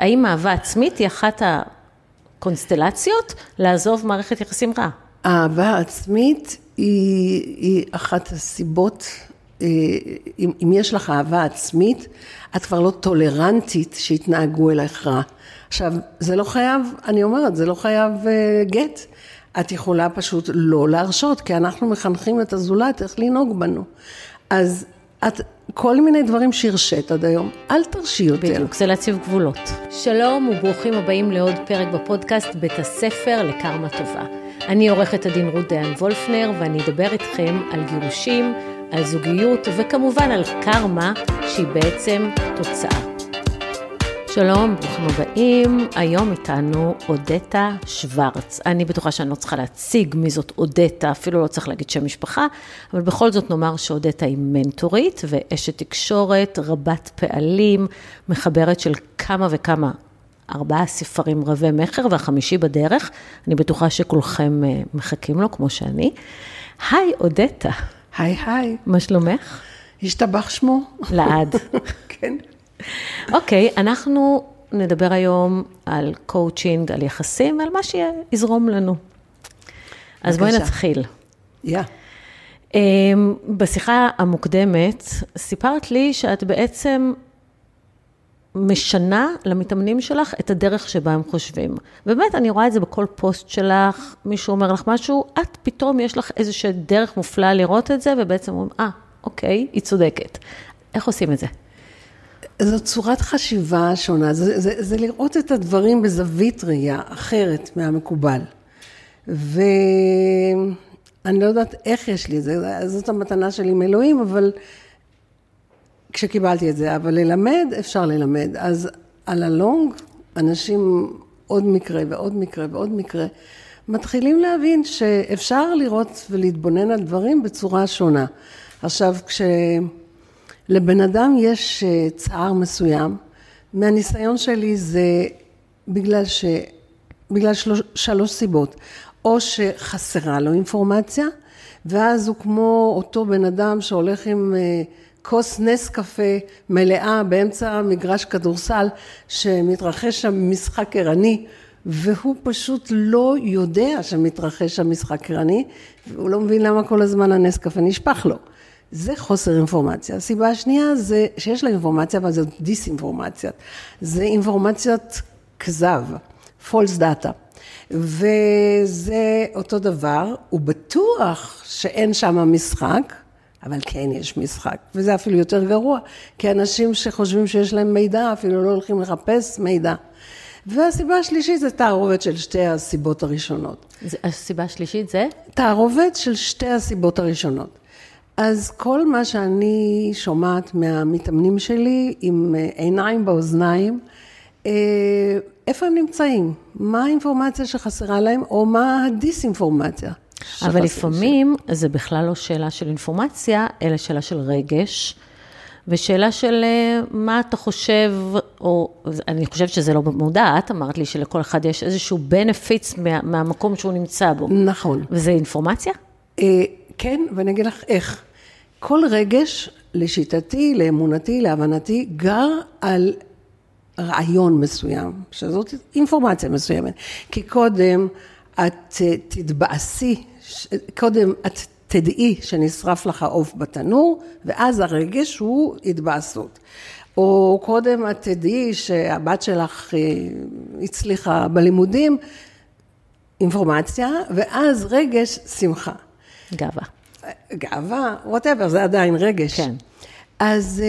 האם אהבה עצמית היא אחת הקונסטלציות לעזוב מערכת יחסים רעה? אהבה עצמית היא אחת הסיבות, אם יש לך אהבה עצמית, את כבר לא טולרנטית שהתנהגו אלייך רע. עכשיו, זה לא חייב, אני אומרת, זה לא חייב גט. את יכולה פשוט לא להרשות, כי אנחנו מחנכים את הזולת, איך לנהוג בנו. אז את, כל מיני דברים שהרשית עד היום, אל תרשי יותר. בדיוק, זה להציב גבולות. שלום וברוכים הבאים לעוד פרק בפודקאסט בית הספר לקארמה טובה. אני עורכת הדין רות דיין-וולפנר, ואני אדבר איתכם על גירושים, על זוגיות, וכמובן על קארמה, שהיא בעצם תוצאה. שלום, ברוכים הבאים. היום איתנו אודטה שוורץ. אני בטוחה שאני לא צריכה להציג מי זאת אודטה, אפילו לא צריך להגיד שם משפחה, אבל בכל זאת נאמר שאודטה היא מנטורית ואשת תקשורת, רבת פעלים, מחברת של כמה וכמה, 4 ספרים רבי מחר והחמישי בדרך. אני בטוחה שכולכם מחכים לו כמו שאני. היי אודטה. היי היי. מה שלומך? השתבח שמו. לעד. כן. אוקיי, אנחנו נדבר היום על קואוצ'ינג, על יחסים, על מה שיזרום לנו. אז בואי נתחיל. בשיחה המוקדמת, סיפרת לי שאת בעצם משנה למתאמנים שלך את הדרך שבה הם חושבים. באמת, אני רואה את זה בכל פוסט שלך, מישהו אומר לך משהו, את פתאום יש לך איזושהי דרך מופלאה לראות את זה, ובעצם אומרים, אוקיי, היא צודקת. איך עושים את זה? זו צורת חשיבה שונה, זה לראות את הדברים בזווית ראייה אחרת מהמקובל. ואני לא יודעת איך יש לי את זה, זאת המתנה שלי עם אלוהים, אבל כשקיבלתי את זה, אבל ללמד, אפשר ללמד. אז על הלונג, אנשים עוד מקרה ועוד מקרה ועוד מקרה, מתחילים להבין שאפשר לראות ולהתבונן על דברים בצורה שונה. עכשיו, לבן אדם יש צער מסוים, מהניסיון שלי זה בגלל 3 סיבות, או שחסרה לו אינפורמציה, ואז הוא כמו אותו בן אדם שהולך עם כוס נס קפה מלאה באמצע מגרש כדורסל, שמתרחש שם משחק ערני, והוא פשוט לא יודע שמתרחש שם משחק ערני, והוא לא מבין למה כל הזמן הנס קפה נשפך לו. זה חוסר אינפורמציה. הסיבה השנייה זה שיש לה אינפורמציה, אבל זה דיס-אינפורמציה. זה אינפורמציית כזב, false data. וזה אותו דבר, הוא בטוח שאין שם משחק, אבל כן יש משחק. וזה אפילו יותר גרוע, כי אנשים שחושבים שיש להם מידע, אפילו לא הולכים לחפש מידע. והסיבה השלישית זה תערובת של 2 הסיבות הראשונות. הסיבה השלישית זה? תערובת של 2 הסיבות הראשונות. אז כל מה שאני שומעת מהמתאמנים שלי, עם עיניים באוזניים, איפה הם נמצאים? מה האינפורמציה שחסרה להם, או מה הדיס-אינפורמציה? אבל לפעמים זה בכלל לא שאלה של אינפורמציה, אלא שאלה של רגש, ושאלה של מה אתה חושב, או אני חושבת שזה לא במודע, את אמרת לי שלכל אחד יש איזשהו בנפיץ מהמקום שהוא נמצא בו. נכון. וזה אינפורמציה? כן, ואני אגיד לך איך. כל רגש, לשיטתי, לאמונתי, להבנתי, גר על רעיון מסוים, שזאת אינפורמציה מסוימת. כי קודם את תתבאסי, קודם את תדעי שנשרף לך עוף בתנור, ואז הרגש הוא התבאסות. או קודם את תדעי שהבת שלך הצליחה בלימודים, אינפורמציה, ואז רגש שמחה. גאווה. גאווה, whatever, זה עדיין רגש. כן. אז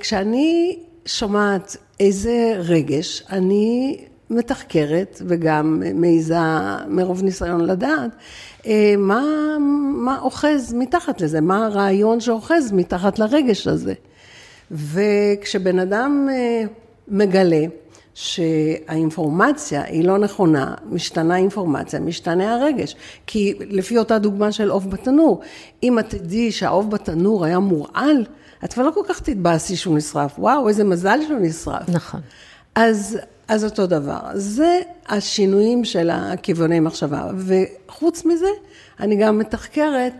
כשאני שומעת איזה רגש, אני מתחקרת וגם מעיזה מרוב ניסיון לדעת, מה אוחז מתחת לזה, מה הרעיון שאוחז מתחת לרגש הזה. וכשבן אדם מגלה שהאינפורמציה היא לא נכונה, משתנה האינפורמציה, משתנה הרגש. כי לפי אותה דוגמה של עוף בתנור, אם את תדעי שהעוף בתנור היה מורעל, את כבר לא כל כך תתבאסי שהוא נשרף. וואו, איזה מזל שהוא נשרף. נכון. אז אותו דבר. זה השינויים של הכיווני מחשבה. וחוץ מזה, אני גם מתחקרת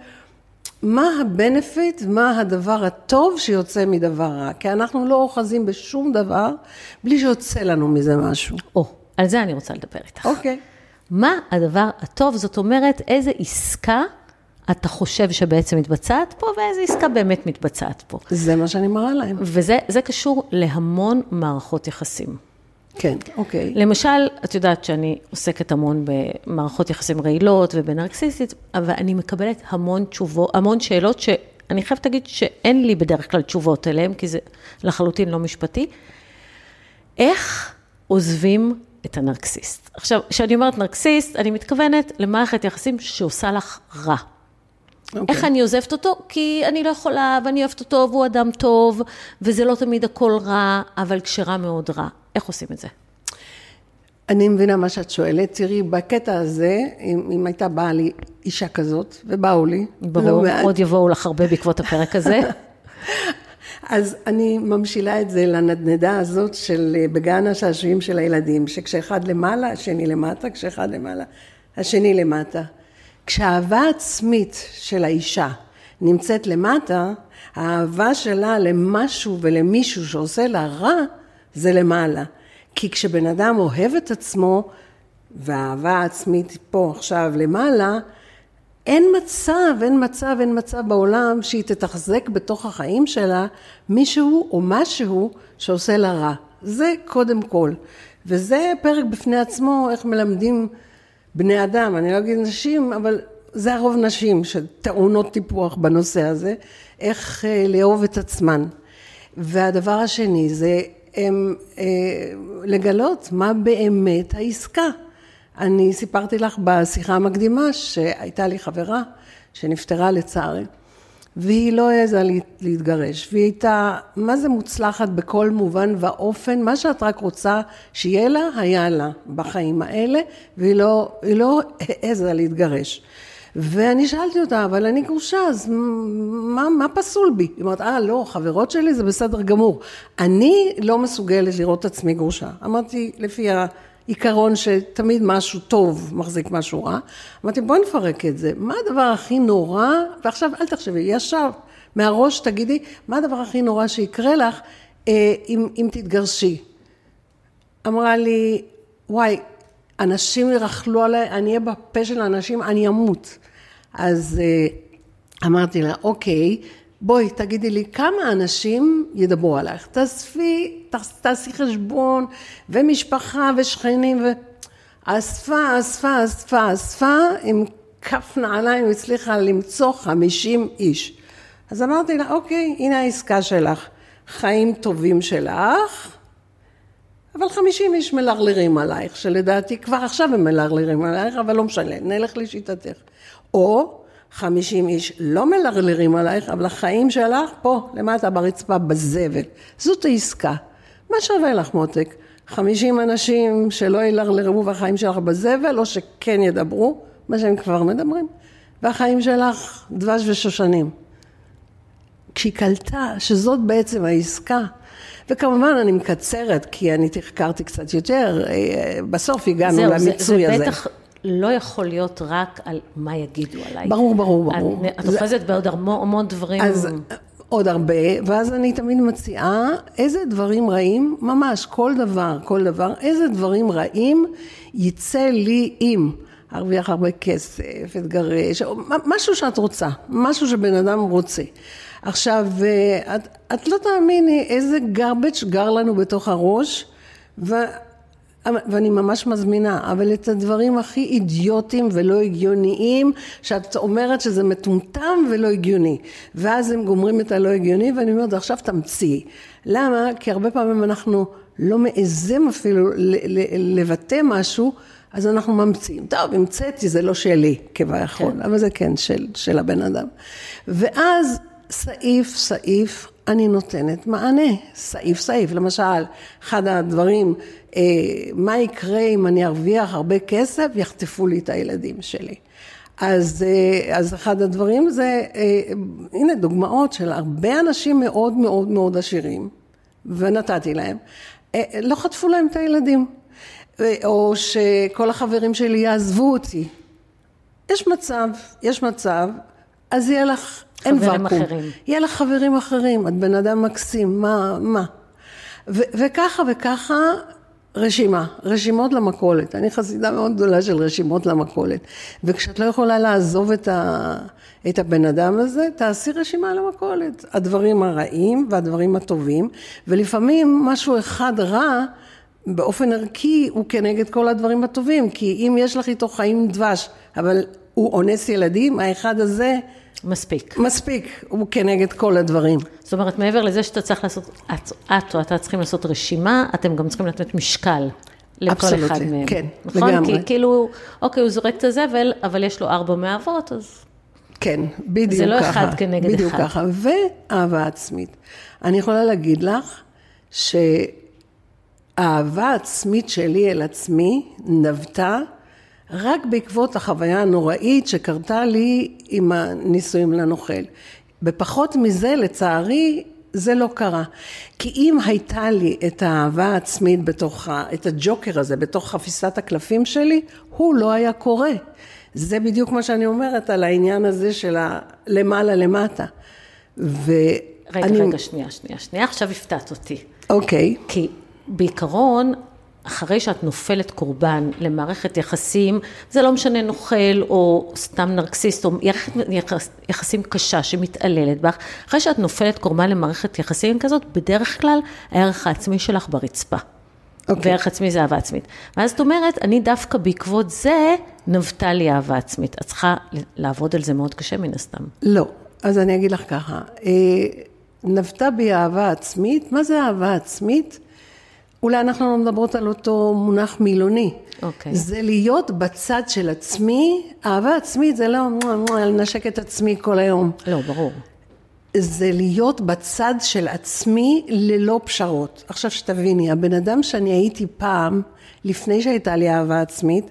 מה הבנפיט, מה הדבר הטוב שיוצא מדבר רע? כי אנחנו לא אוחזים בשום דבר, בלי שיוצא לנו מזה משהו. או, על זה אני רוצה לדבר איתך. אוקיי. מה הדבר הטוב? זאת אומרת, איזה עסקה אתה חושב שבעצם מתבצעת פה, ואיזה עסקה באמת מתבצעת פה. זה מה שאני מראה להם. וזה קשור להמון מערכות יחסים. כן, אוקיי. למשל, את יודעת שאני עוסקת המון במערכות יחסים רעילות ובנרקסיסטית, אבל אני מקבלת המון תשובות, המון שאלות שאני חייבת להגיד שאין לי בדרך כלל תשובות אליהן, כי זה לחלוטין לא משפטי. איך עוזבים את הנרקסיסט? עכשיו, כשאני אומרת נרקסיסט, אני מתכוונת למערכת יחסים שעושה לך רע. Okay. איך אני עוזבת אותו? כי אני לא יכולה, ואני אוהבת אותו, והוא אדם טוב, וזה לא תמיד הכל רע, אבל כשרע מאוד רע. איך עושים את זה? אני מבינה מה שאת שואלת. תראי, בקטע הזה, אם הייתה באה לי אישה כזאת, ובאו לי. ברור, לא עוד יבואו לך הרבה בעקבות הפרק הזה. אז אני ממשילה את זה לנדנדה הזאת של בגן השעשועים של הילדים, שכשאחד למעלה, השני למטה, כשאחד למעלה, השני למטה. כשהאהבה עצמית של האישה נמצאת למטה, האהבה שלה למשהו ולמישהו שעושה לה רע, זה למעלה. כי כשבן אדם אוהב את עצמו, והאהבה העצמית פה עכשיו למעלה, אין מצב בעולם שהיא תתחזק בתוך החיים שלה מישהו או משהו שעושה לה רע. זה קודם כל. וזה פרק בפני עצמו, איך מלמדים בני אדם, אני לא אגיד נשים, אבל זה הרוב נשים שטעונות טיפוח בנושא הזה, איך לאהוב את עצמן. והדבר השני זה לגלות מה באמת העסקה. אני סיפרתי לך בשיחה המקדימה שהייתה לי חברה שנפטרה לצערי, והיא לא העזה להתגרש, והיא הייתה, מה זה מוצלחת בכל מובן ואופן, מה שאת רק רוצה שיהיה לה, היה לה בחיים האלה, והיא לא העזה להתגרש. ואני שאלתי אותה, אבל אני גרושה, אז מה פסול בי? היא אמרת, לא, חברות שלי זה בסדר גמור. אני לא מסוגלת לראות עצמי גרושה. אמרתי, לפי העיקרון שתמיד משהו טוב מחזיק משהו רע, אמרתי, בואי נפרק את זה. מה הדבר הכי נורא, ועכשיו אל תחשבי, ישר מהראש תגידי, מה הדבר הכי נורא שיקרה לך אם תתגרשי? אמרה לי, וואי, אנשים ירחלו עליי, אני אהיה בפה של אנשים, אני אמות. אז אמרתי לה, אוקיי, בואי, תגידי לי, כמה אנשים ידברו עליך? תעשי חשבון, ומשפחה, ושכנים, אספה, עם כף נעליים, הצליחה למצוא 50 איש. אז אמרתי לה, אוקיי, הנה העסקה שלך, חיים טובים שלך, אבל 50 איש מלרלרים עלייך, שלדעתי כבר עכשיו הם מלרלרים עלייך, אבל לא משנה, נלך לשיטתך. או 50 איש לא מלרלרים עלייך, אבל החיים שלך פה, למטה ברצפה, בזבל. זאת העסקה. מה שווה לך מותק? 50 אנשים שלא ילרלרו והחיים שלך בזבל, או שכן ידברו, מה שהם כבר מדברים. והחיים שלך דבש ושושנים. כשהיא קלטה שזאת בעצם העסקה, וכמובן אני מקצרת, כי אני תחקרתי קצת יותר, בסוף הגענו למיצוי הזה. זה בטח לא יכול להיות רק על מה יגידו עליי. ברור. את אוחזת בעוד המון דברים. אז עוד הרבה, ואז אני תמיד מציעה, איזה דברים רעים, ממש כל דבר, איזה דברים רעים יצא לי אם ארוויח הרבה כסף, אתגרש, משהו שאת רוצה, משהו שבן אדם רוצה. עכשיו, את לא תאמיני איזה גרבץ' גר לנו בתוך הראש, ואני ממש מזמינה, אבל את הדברים הכי אידיוטיים ולא הגיוניים, שאת אומרת שזה מטומטם ולא הגיוני, ואז הם גומרים את הלא הגיוני, ואני אומרת, עכשיו תמציאי. למה? כי הרבה פעמים אנחנו לא מעזים אפילו לבטא משהו, אז אנחנו ממציאים, טוב, המצאתי, זה לא שלי כביכול, כן. אבל זה כן של הבן אדם. ואז סעיף, אני נותנת מענה, סעיף, למשל, אחד הדברים, מה יקרה אם אני ארוויח הרבה כסף, יחטפו לי את הילדים שלי. אז אחד הדברים זה, הנה דוגמאות של הרבה אנשים מאוד מאוד מאוד עשירים, ונתתי להם, לא חטפו להם את הילדים, או שכל החברים שלי יעזבו אותי. יש מצב, אז יהיה לך אין ואקום. יהיה לך חברים אחרים, את בן אדם מקסים, מה? וככה וככה, רשימות למכולת. אני חסידה מאוד גדולה של רשימות למכולת. וכשאת לא יכולה לעזוב את הבן אדם הזה, תעשי רשימה למכולת. הדברים הרעים והדברים הטובים, ולפעמים משהו אחד רע, באופן ערכי הוא כנגד כל הדברים הטובים, כי אם יש לך איתו חיים דבש, אבל הוא אונס ילדים, האחד הזה מספיק, הוא כנגד כל הדברים. זאת אומרת, מעבר לזה שאתה צריך לעשות, את או אתה צריכים לעשות רשימה, אתם גם צריכים לתת משקל לכל אחד מהם. כן, נכון? לגמרי. כי כאילו, אוקיי, הוא זורק את הזבל, אבל יש לו 4 מאהבות, אז... כן, בדיוק ככה. זה לא אחד כנגד אחד. בדיוק ככה, ואהבה עצמית. אני יכולה להגיד לך ש... האהבה העצמית שלי אל עצמי נבטה רק בעקבות החוויה הנוראית שקרתה לי עם הניסויים לנוחל. בפחות מזה, לצערי, זה לא קרה. כי אם הייתה לי את האהבה העצמית בתוך, את הג'וקר הזה, בתוך חפיסת הקלפים שלי, הוא לא היה קורה. זה בדיוק מה שאני אומרת על העניין הזה של הלמעלה למטה. רגע, שנייה, עכשיו הפתעת אותי. אוקיי. כי... בעיקרון, אחרי שאת נופלת קורבן למערכת יחסים, זה לא משנה נוכל או סתם נרקסיסט או יחסים קשה שמתעללת בך, אחרי שאת נופלת קורבן למערכת יחסים כזאת, בדרך כלל הערך העצמי שלך ברצפה. והערך עצמי זה אהבה עצמית. ואז זאת אומרת, אני דווקא בעקבות זה נבטה לי אהבה עצמית. את צריכה לעבוד על זה מאוד קשה מן הסתם. לא, אז אני אגיד לך ככה. נבטה בי אהבה עצמית. מה זה אהבה עצמית? אולי אנחנו לא מדברות על אותו מונח מילוני. Okay. זה להיות בצד של עצמי. אהבה עצמית זה לא לנשק את עצמי כל היום. לא, ברור. זה להיות בצד של עצמי ללא פשרות. עכשיו שתביני, הבן אדם שאני הייתי פעם, לפני שהייתה לי אהבה עצמית,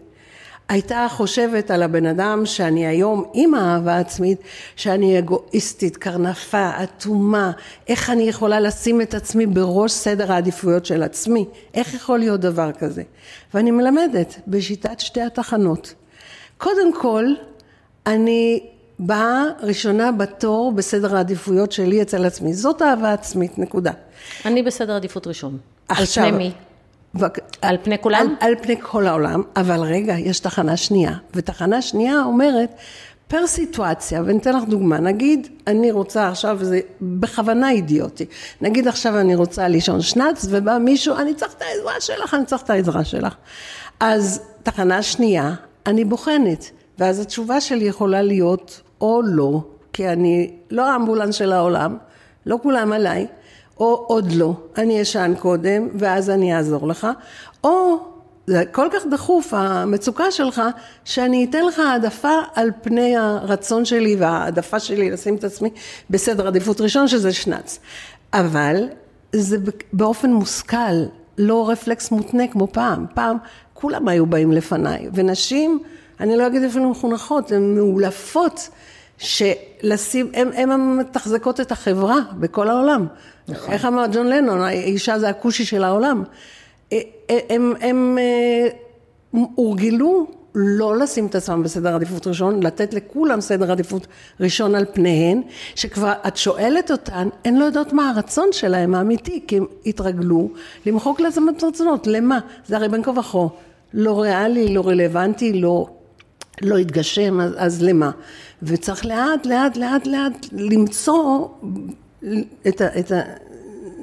הייתה חושבת על הבן אדם שאני היום עם האהבה עצמית, שאני אגואיסטית, קרנפה, אטומה, איך אני יכולה לשים את עצמי בראש סדר העדיפויות של עצמי, איך יכול להיות דבר כזה. ואני מלמדת בשיטת שתי התחנות. קודם כל, אני באה ראשונה בתור בסדר העדיפויות שלי אצל עצמי. זאת אהבה עצמית, נקודה. אני בסדר עדיפות ראשון. עכשיו, על פני מי? על פני כולם? על פני כל העולם, אבל רגע, יש תחנה שנייה, ותחנה שנייה אומרת, פר סיטואציה, וניתן לך דוגמה, נגיד, אני רוצה עכשיו, זה בכוונה אידיוטי, נגיד עכשיו אני רוצה לישון שנץ, ובא מישהו, אני צריך את העזרה שלך, אז תחנה שנייה, אני בוחנת, ואז התשובה שלי יכולה להיות, או לא, כי אני לא האמבולנס של העולם, לא כולם עליי, או עוד לא, אני אשן קודם, ואז אני אעזור לך, או זה כל כך דחוף, המצוקה שלך, שאני אתן לך העדפה על פני הרצון שלי, והעדפה שלי לשים את עצמי בסדר עדיפות ראשון, שזה שנץ. אבל זה באופן מושכל, לא רפלקס מותנה כמו פעם. פעם כולם היו באים לפניי, ונשים, אני לא אגיד אפילו מחונכות, הן מעולפות, שלשים, הם תחזקות את החברה בכל העולם. נכון. איך אמר ג'ון לנון, האישה זה הקושי של העולם. הם הורגלו לא לשים את עצמם בסדר עדיפות ראשון, לתת לכולם סדר עדיפות ראשון על פניהן, שכבר את שואלת אותן, הן לא יודעות מה הרצון שלהם האמיתי, כי הם התרגלו למחוק לעצמם את הרצונות. למה? זה הרי בין כה וכה, לא ריאלי, לא רלוונטי, לא התגשם, אז למה? וצריך לאט למצוא את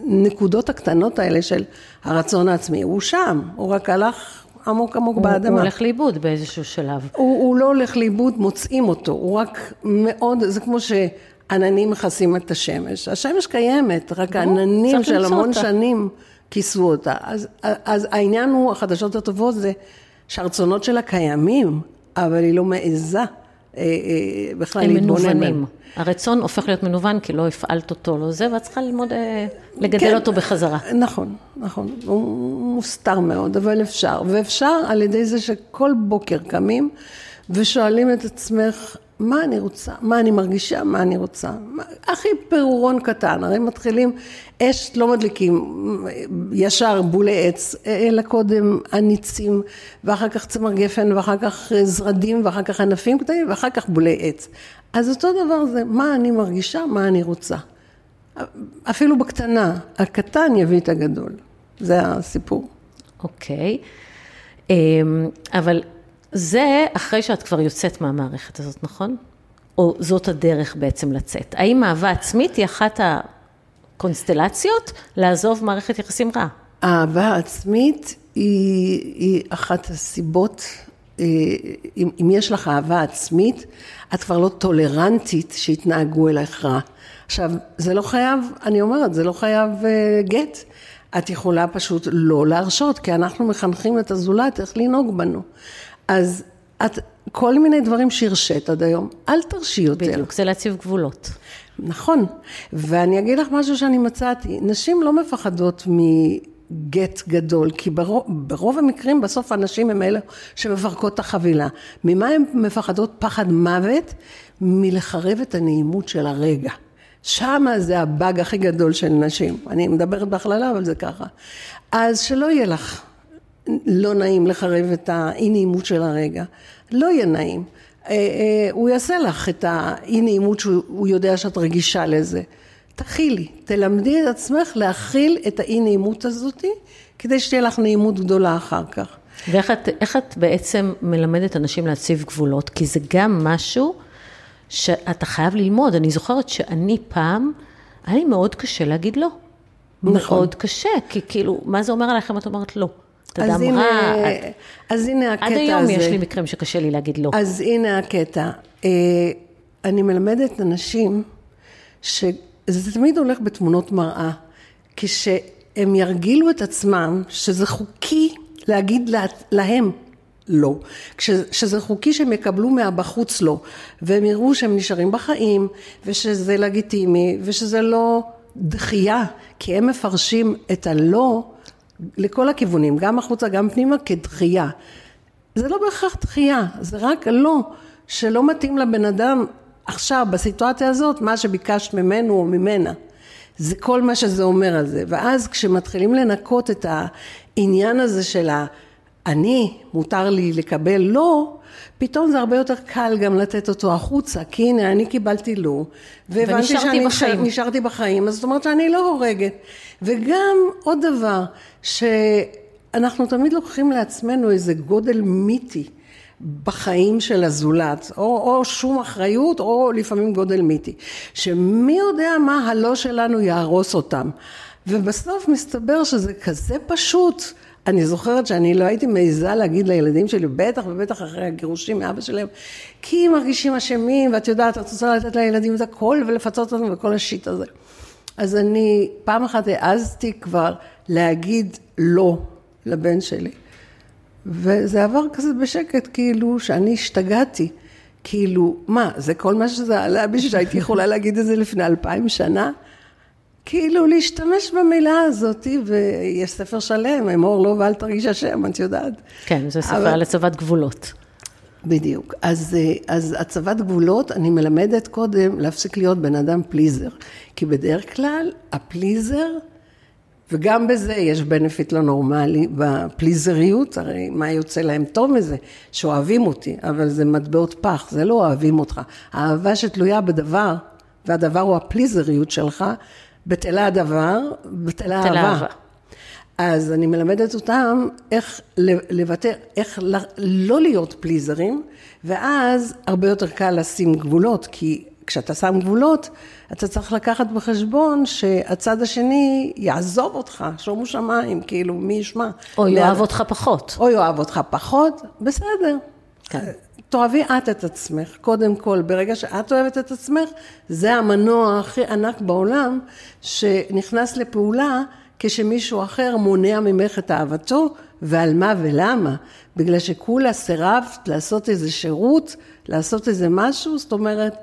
הנקודות הקטנות האלה של הרצון העצמי. הוא שם, הוא רק הלך עמוק באדמה. הוא הולך לאיבוד באיזשהו שלב. הוא לא הולך לאיבוד, מוצאים אותו. הוא רק מאוד, זה כמו שעננים מכסים את השמש. השמש קיימת, רק העננים של המון שנים כיסו אותה. אז העניין הוא, החדשות הטובות זה שהרצונות שלה קיימים, אבל היא לא מעיזה. בכלל הם מנוונים. הרצון הופך להיות מנוון, כי לא הפעלת אותו, לא זה, ואת צריכה ללמוד לגדל אותו בחזרה. נכון. הוא מוסתר מאוד, אבל אפשר. ואפשר על ידי זה שכל בוקר קמים, ושואלים את עצמך, מה אני רוצה, מה אני מרגישה, מה אני רוצה. הכי פירורון קטן, הרי מתחילים, אש לא מדליקים, ישר בולי עץ, אלא קודם הניצים, ואחר כך צמר גפן, ואחר כך זרדים, ואחר כך ענפים קטנים, ואחר כך בולי עץ. אז אותו דבר זה, מה אני מרגישה, מה אני רוצה. אפילו בקטנה, הקטן יביא את הגדול. זה הסיפור. אוקיי. אבל... זה אחרי שאת כבר יוצאת מהמערכת הזאת, נכון? או זאת הדרך בעצם לצאת. האם אהבה עצמית היא אחת הקונסטלציות לעזוב מערכת יחסים רע? אהבה עצמית היא אחת הסיבות, אם יש לך אהבה עצמית, את כבר לא טולרנטית שהתנהגו אלייך רע. עכשיו, זה לא חייב, אני אומרת, זה לא חייב גט. את יכולה פשוט לא להרשות, כי אנחנו מחנכים את הזולת, איך לנהוג בנו. אז את, כל מיני דברים שהרשית עד היום, אל תרשי יותר. בדיוק, זה להציב גבולות. נכון, ואני אגיד לך משהו שאני מצאתי, נשים לא מפחדות מגט גדול, כי ברוב המקרים בסוף הנשים הם אלה שמפרקות את החבילה. ממה הן מפחדות? פחד מוות מלחרב את הנעימות של הרגע. שם זה הבאג הכי גדול של נשים. אני מדברת בהכללה, אבל זה ככה. אז שלא יהיה לך. לא נעים לחרב את האי-נעימות של הרגע. לא יהיה נעים. הוא יעשה לך את האי-נעימות שהוא יודע שאת רגישה לזה. תכילי, תלמדי את עצמך להכיל את האי-נעימות הזאת, כדי שתהיה לך נעימות גדולה אחר כך. ואיך את בעצם מלמדת אנשים להציב גבולות? כי זה גם משהו שאתה חייב ללמוד. אני זוכרת שאני פעם, היה לי מאוד קשה להגיד לא. נכון. מאוד קשה, כי כאילו, מה זה אומר עליכם? את אומרת לא. אז הנה הקטע הזה. עד היום יש לי מקרים שקשה לי להגיד לא. אז הנה הקטע. אני מלמדת אנשים שזה תמיד הולך בתמונות מראה, כשהם ירגילו את עצמם שזה חוקי להגיד להם לא, שזה חוקי שהם יקבלו מהבחוץ לא, והם יראו שהם נשארים בחיים, ושזה לגיטימי, ושזה לא דחייה, כי הם מפרשים את הלא לכל הכיוונים, גם החוצה, גם פנימה, כדחייה. זה לא בהכרח דחייה, זה רק לא, שלא מתאים לבן אדם עכשיו, בסיטואציה הזאת, מה שביקשת ממנו או ממנה. זה כל מה שזה אומר על זה. ואז כשמתחילים לנקות את העניין הזה של אני, מותר לי לקבל לא, פתאום זה הרבה יותר קל גם לתת אותו החוצה, כי הנה, אני קיבלתי לא, והבנתי שנשארתי בחיים, אז זאת אומרת שאני לא הורגת. וגם עוד דבר, שאנחנו תמיד לוקחים לעצמנו איזה גודל מיתי בחיים של הזולת, או שום אחריות, או לפעמים גודל מיתי, שמי יודע מה הלא שלנו יהרוס אותם. ובסוף מסתבר שזה כזה פשוט, אני זוכרת שאני לא הייתי מעיזה להגיד לילדים שלי, בטח ובטח אחרי הגירושים מאבא שלהם, כי הם מרגישים אשמים, ואת יודעת, את רוצה לתת לילדים את הכל, ולפצות אותם וכל השיט הזה. אז אני פעם אחת העזתי כבר להגיד לא לבן שלי, וזה עבר כזה בשקט, כאילו שאני השתגעתי, כאילו, מה, זה כל מה שזה עלה בשביל שהייתי יכולה להגיד את זה לפני 2000 שנה, כאילו להשתמש במילה הזאת, ויש ספר שלם, אמור לא ואל תרגיש השם, את יודעת. כן, זה ספר על הצבת גבולות. בדיוק. אז הצבת גבולות, אני מלמדת קודם להפסיק להיות בן אדם פליזר, כי בדרך כלל הפליזר, וגם בזה יש בנפיט לא נורמלי בפליזריות, הרי מה יוצא להם טוב מזה? שאוהבים אותי, אבל זה מטבעות פח, זה לא אוהבים אותך. האהבה שתלויה בדבר, והדבר הוא הפליזריות שלך, בטלה הדבר, בטלה אהבה. אז אני מלמדת אותם איך לוותר, איך לא להיות פליזרים, ואז הרבה יותר קל לשים גבולות, כי כשאתה שם גבולות, אתה צריך לקחת בחשבון שהצד השני יעזוב אותך, שומו שמיים, כאילו מי ישמע. או יאהב אותך פחות. או יאהב אותך פחות, בסדר. כן. תאהבי את את עצמך, קודם כל, ברגע שאת אוהבת את עצמך, זה המנוע הכי ענק בעולם, שנכנס לפעולה כשמישהו אחר מונע ממך את אהבתו, ועל מה ולמה? בגלל שכולה סירבת לעשות איזה שירות, לעשות איזה משהו, זאת אומרת,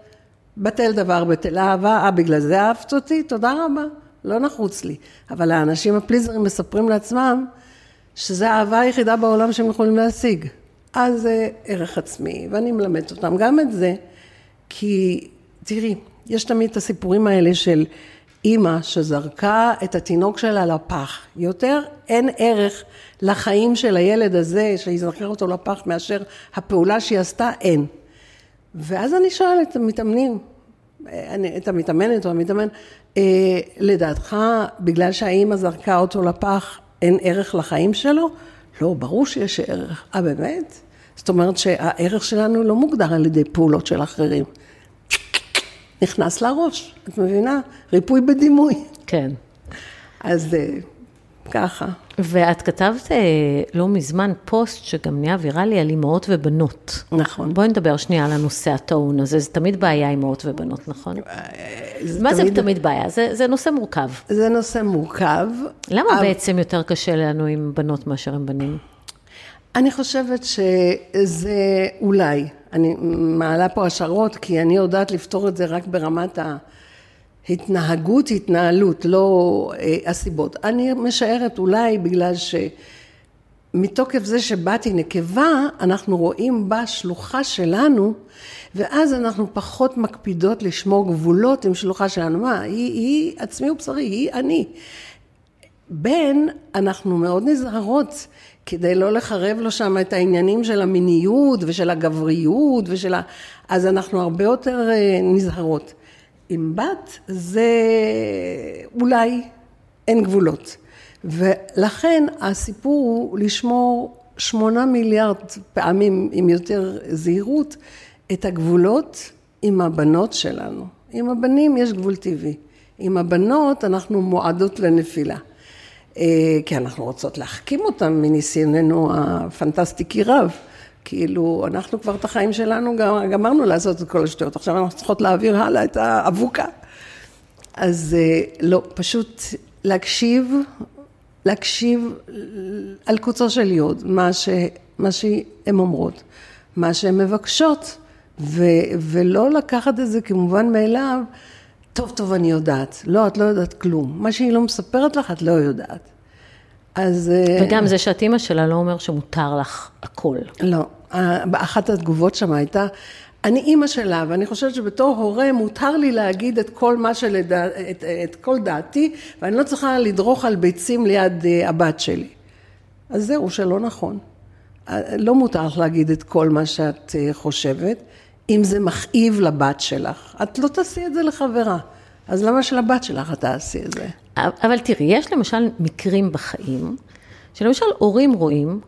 בטל דבר, בטל אהבה, בגלל זה אהבת אותי, תודה רבה, לא נחוץ לי. אבל האנשים הפליזרים מספרים לעצמם, שזו האהבה היחידה בעולם שהם יכולים להשיג. אז זה ערך עצמי, ואני מלמדת אותם גם את זה, כי תראי, יש תמיד את הסיפורים האלה של אימא שזרקה את התינוק שלה לפח. יותר אין ערך לחיים של הילד הזה, שיזרקר אותו לפח, מאשר הפעולה שהיא עשתה, אין. ואז אני שואלת את המתאמנים, את המתאמנת או המתאמן, לדעתך, בגלל שהאימא זרקה אותו לפח, אין ערך לחיים שלו? לא, ברור שיש ערך. באמת? זאת אומרת שהערך שלנו לא מוגדר על ידי פעולות של אחרים. נכנס לראש, את מבינה? ריפוי בדימוי. כן. אז ככה. ואת כתבת לא מזמן פוסט שגם נהיה ויראלי על אימהות ובנות. נכון. בואי נדבר שנייה על הנושא הטעון הזה. זה תמיד בעיה אימהות ובנות, נכון? מה זה תמיד בעיה? זה נושא מורכב. זה נושא מורכב. למה בעצם יותר קשה לנו עם בנות מאשר עם בנים? אני חושבת שזה אולי, אני מעלה פה השערות, כי אני יודעת לפתור את זה רק ברמת ההתנהגות, התנהלות, לא הסיבות. אני משערת אולי בגלל שמתוקף זה שבאתי נקבה, אנחנו רואים בה שלוחה שלנו, ואז אנחנו פחות מקפידות לשמור גבולות עם שלוחה שלנו. מה? היא עצמי ובשרי, היא אני. בין, אנחנו מאוד נזהרות, כדי לא לחרב לו שם את העניינים של המיניות ושל הגבריות ושל ה... אז אנחנו הרבה יותר נזהרות. עם בת זה אולי אין גבולות. ולכן הסיפור הוא לשמור 8 מיליארד פעמים עם יותר זהירות את הגבולות עם הבנות שלנו. עם הבנים יש גבול טבעי. עם הבנות אנחנו מועדות לנפילה. כי אנחנו רוצות להחכים אותם מניסיוננו הפנטסטי כי רב. כאילו, אנחנו כבר את החיים שלנו גמרנו לעשות את כל השטויות. עכשיו אנחנו צריכות להעביר הלאה את האבוקה. אז לא, פשוט להקשיב על קוצו של יוד, מה שהן אומרות, מה שהן מבקשות, ולא לקחת את זה כמובן מאליו, טוב, אני יודעת. לא, את לא יודעת כלום. מה שהיא לא מספרת לך, את לא יודעת. אז... וגם זה שאת אימא שלה לא אומר שמותר לך הכל. לא. אחת התגובות שם הייתה, אני אימא שלה, ואני חושבת שבתור הורה מותר לי להגיד את כל מה שלדע... את כל דעתי, ואני לא צריכה לדרוך על ביצים ליד הבת שלי. אז זהו, שלא נכון. לא מותר לך להגיד את כל מה שאת חושבת, אם זה מכאיב לבת שלך, את לא תעשי את זה לחברה. אז למה שלבת שלך את תעשי את זה? אבל תראי, יש למשל מקרים בחיים, שלמשל הורים רואים,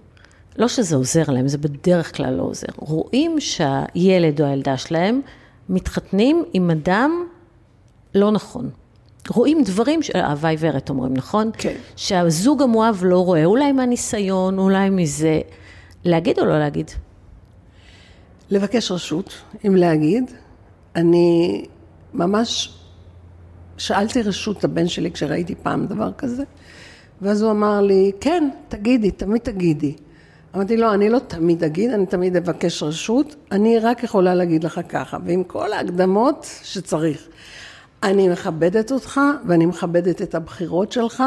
לא שזה עוזר להם, זה בדרך כלל לא עוזר, רואים שהילד או הילדה שלהם מתחתנים עם אדם לא נכון. רואים דברים שאהבה עיוורת אומרים, נכון? כן. שהזוג המואב לא רואה, אולי מהניסיון, אולי מזה. להגיד או לא להגיד? לבקש רשות, אם להגיד, אני ממש שאלתי רשות לבן שלי כשראיתי פעם דבר כזה, ואז הוא אמר לי, כן, תגידי, תמיד תגידי. אמרתי, לא, אני לא תמיד אגיד, אני תמיד אבקש רשות, אני רק יכולה להגיד לך ככה, ועם כל ההקדמות שצריך. אני מכבדת אותך, ואני מכבדת את הבחירות שלך,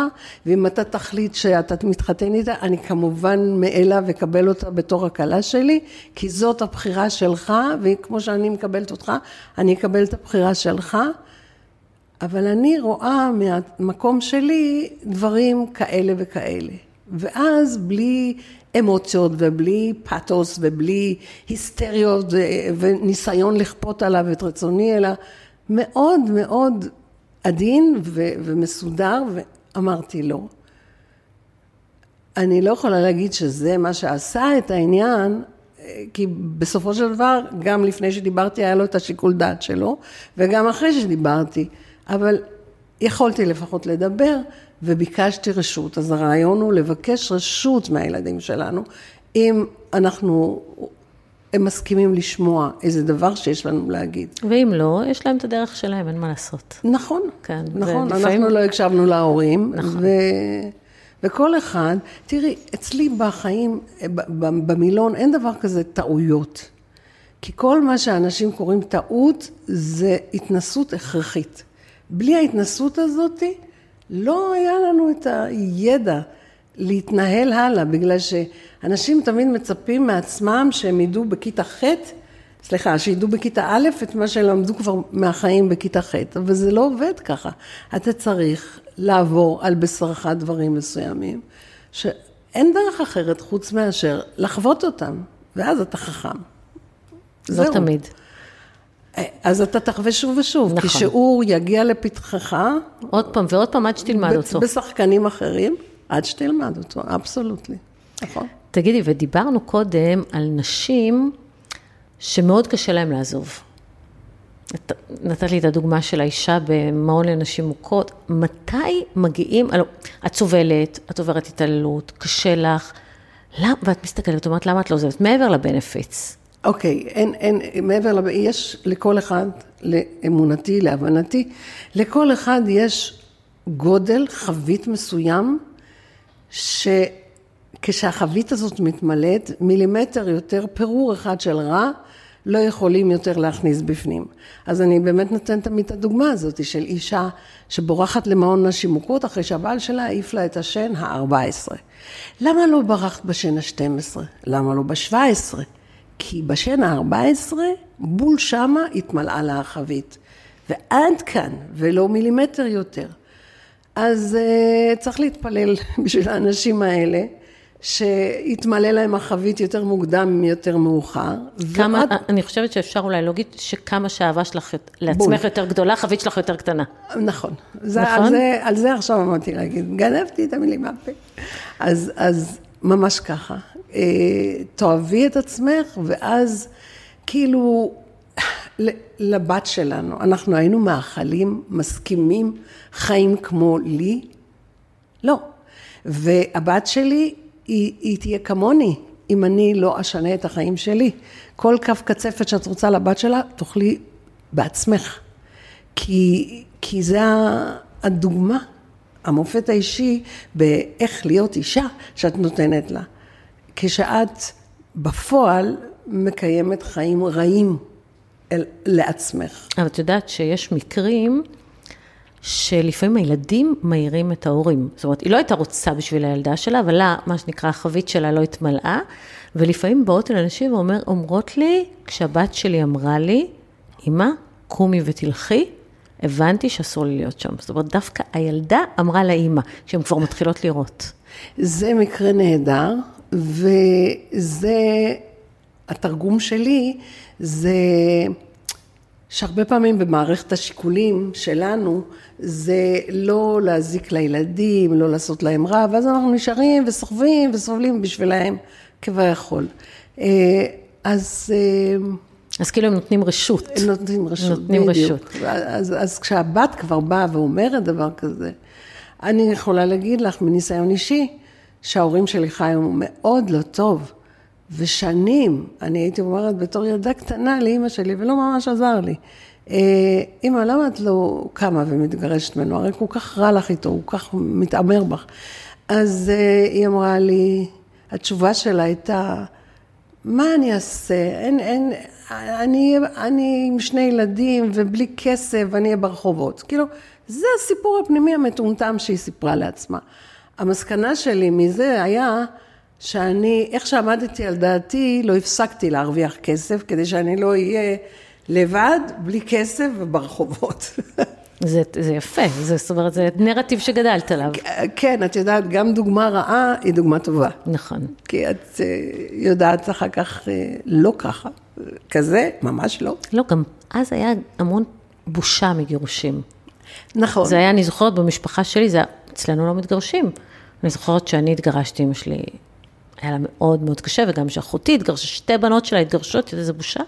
ואם אתה תחליט שאתה מתחתן איתה, אני כמובן מאלה וקבל אותה בתור הקלה שלי, כי זאת הבחירה שלך, וכמו שאני מקבלת אותך, אני אקבל את הבחירה שלך, אבל אני רואה מהמקום שלי דברים כאלה וכאלה. ואז בלי אמוציות ובלי פאטוס ובלי היסטריות וניסיון לכפות עליו את רצוני, אלא מאוד מאוד עדין ומסודר, ואמרתי לו, אני לא יכולה להגיד שזה מה שעשה את העניין, כי בסופו של דבר, גם לפני שדיברתי, היה לו את השיקול דעת שלו, וגם אחרי שדיברתי, אבל יכולתי לפחות לדבר, וביקשתי רשות. אז הרעיון הוא לבקש רשות מהילדים שלנו, אם אנחנו... הם מסכימים לשמוע איזה דבר שיש לנו להגיד. ואם לא, יש להם את הדרך שלהם, אין מה לעשות. נכון, כן, נכון. ולפעמים... אנחנו לא הקשבנו להורים. נכון. וכל אחד, תראי, אצלי בחיים, במילון, אין דבר כזה טעויות. כי כל מה שאנשים קוראים טעות, זה התנסות הכרחית. בלי ההתנסות הזאת, לא היה לנו את הידע, להתנהל הלאה, בגלל שאנשים תמיד מצפים מעצמם שהם ידעו בכיתה ח' סליחה, שידעו בכיתה א' את מה שלמדו כבר מהחיים בכיתה ח', אבל זה לא עובד ככה. אתה צריך לעבור על בשרך דברים מסוימים, שאין דרך אחרת חוץ מאשר לחוות אותם, ואז אתה חכם. לא תמיד. אז אתה תחווה שוב ושוב, נכון. כי שיעור יגיע לפתחך. עוד פעם ועוד פעם עד שתלמד אותו. בשחקנים אחרים, עד שתלמד אותו, אבסולוטלי. נכון. תגידי, ודיברנו קודם על נשים שמאוד קשה להם לעזוב. נתת לי את הדוגמה של האישה במעון לנשים מוכות. מתי מגיעים, את סובלת, את עוברת התעללות, קשה לך, ואת מסתכלת, אומרת, למה את לא עוזבת? מעבר לבנפיץ. אוקיי, יש לכל אחד, לאמונתי, להבנתי, לכל אחד יש גודל, חבית מסוים, כשהחבית הזאת מתמלאת, מילימטר יותר, פירור אחד של רע, לא יכולים יותר להכניס בפנים. אז אני באמת נותן תמיד את הדוגמה הזאת של אישה שבורחת למעון נשים מוכות, אחרי שהבעל שלה העיף לה את השן ה-14. למה לא ברחת בשן ה-12? למה לא ב-17? כי בשן ה-14 בול שמה התמלאה לה החבית. ועד כאן, ולא מילימטר יותר. אז צריך להתפלל בשביל האנשים האלה, שהתמלא להם החבית יותר מוקדם, יותר מאוחר. כמה, ועד... אני חושבת שאפשר אולי לוגית, שכמה שהאהבה שלך לעצמך יותר גדולה, החבית שלך יותר קטנה. נכון. זה, נכון? על זה עכשיו אמרתי להגיד, גנבתי את המילים מהפה. אז ממש ככה. תאהבי את עצמך, ואז כאילו... לבת שלנו, אנחנו היינו מאכלים, מסכימים, חיים כמו לי? לא. והבת שלי, היא תהיה כמוני, אם אני לא אשנה את החיים שלי. כל קו קצפת שאת רוצה לבת שלה, תאכלי בעצמך. כי זה הדוגמה, המופת האישי, באיך להיות אישה שאת נותנת לה. כשאת בפועל מקיימת חיים רעים. לעצמך. אבל את יודעת שיש מקרים שלפעמים הילדים מהירים את ההורים. זאת אומרת, היא לא הייתה רוצה בשביל הילדה שלה, אבל לה, מה שנקרא, החבית שלה לא התמלאה, ולפעמים באות אל אנשים ואומרות לי, כשהבת שלי אמרה לי, אמא, קומי ותלכי, הבנתי שאסור לי להיות שם. זאת אומרת, דווקא הילדה אמרה לאמא, כשהן כבר מתחילות לראות. זה מקרה נהדר, וזה... התרגום שלי זה שהרבה פעמים במערכת השיקולים שלנו זה לא להזיק לילדים, לא לעשות להם רע, ואז אנחנו נשארים וסוחבים וסובלים בשבילהם כביכול. אז כאילו הם נותנים רשות. הם נותנים רשות, בדיוק. אז כשהבת כבר באה ואומרת דבר כזה, אני יכולה להגיד לך מניסיון אישי שההורים שלי חיו מאוד לא טוב. ושנים, אני הייתי אומרת בתור ילדה קטנה לאמא שלי, ולא ממש עזר לי. אמא, למה את לא קמה ומתגרשת ממנו? הרי כל כך רע לך איתו, הוא כך מתאמר בך. אז היא אמרה לי, התשובה שלה הייתה, מה אני אעשה? אני עם שני ילדים ובלי כסף, ואני אהיה ברחובות. כאילו, זה הסיפור הפנימי המטומטם שהיא סיפרה לעצמה. המסקנה שלי מזה היה... שאני, איך שעמדתי על דעתי, לא הפסקתי להרוויח כסף, כדי שאני לא אהיה לבד, בלי כסף וברחובות. זה יפה, זאת אומרת, זה נרטיב שגדלת עליו. כן, את יודעת, גם דוגמה רעה היא דוגמה טובה. נכון. כי את יודעת אחר כך, לא ככה, כזה, ממש לא. לא, גם אז היה המון בושה מגירושים. נכון. זה היה, אני זוכרת, במשפחה שלי, זה אצלנו לא מתגרשים. אני זוכרת שאני התגרשתי עם שלי... היה לה מאוד מאוד קשה, וגם שאחותי התגרשה, שתי בנות שלה התגרשות, איזה בושה.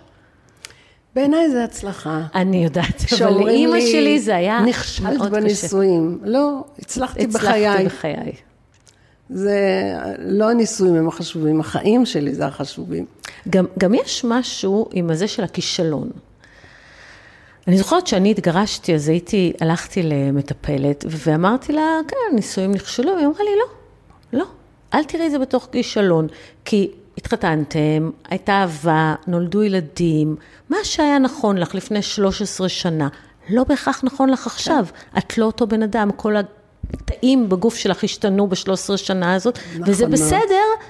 בעיניי זה הצלחה. אני יודעת, אבל לאמא שלי זה היה מאוד קשה. נכשלת בנישואים. לא, הצלחתי בחיי. זה לא הנישואים הם החשובים, החיים שלי זה החשובים. גם יש משהו עם הזה של הכישלון. אני זוכרת שאני התגרשתי, אז הלכתי למטפלת, ואמרתי לה, כן, נישואים נכשלו, והיא אמרה לי, לא. אל תראי זה בתוך כישלון, כי התחתנתם, הייתה אהבה, נולדו ילדים, מה שהיה נכון לך לפני 13 שנה, לא בהכרח נכון לך עכשיו. את לא אותו בן אדם, כל התאים בגוף שלך השתנו ב-13 שנה הזאת, וזה בסדר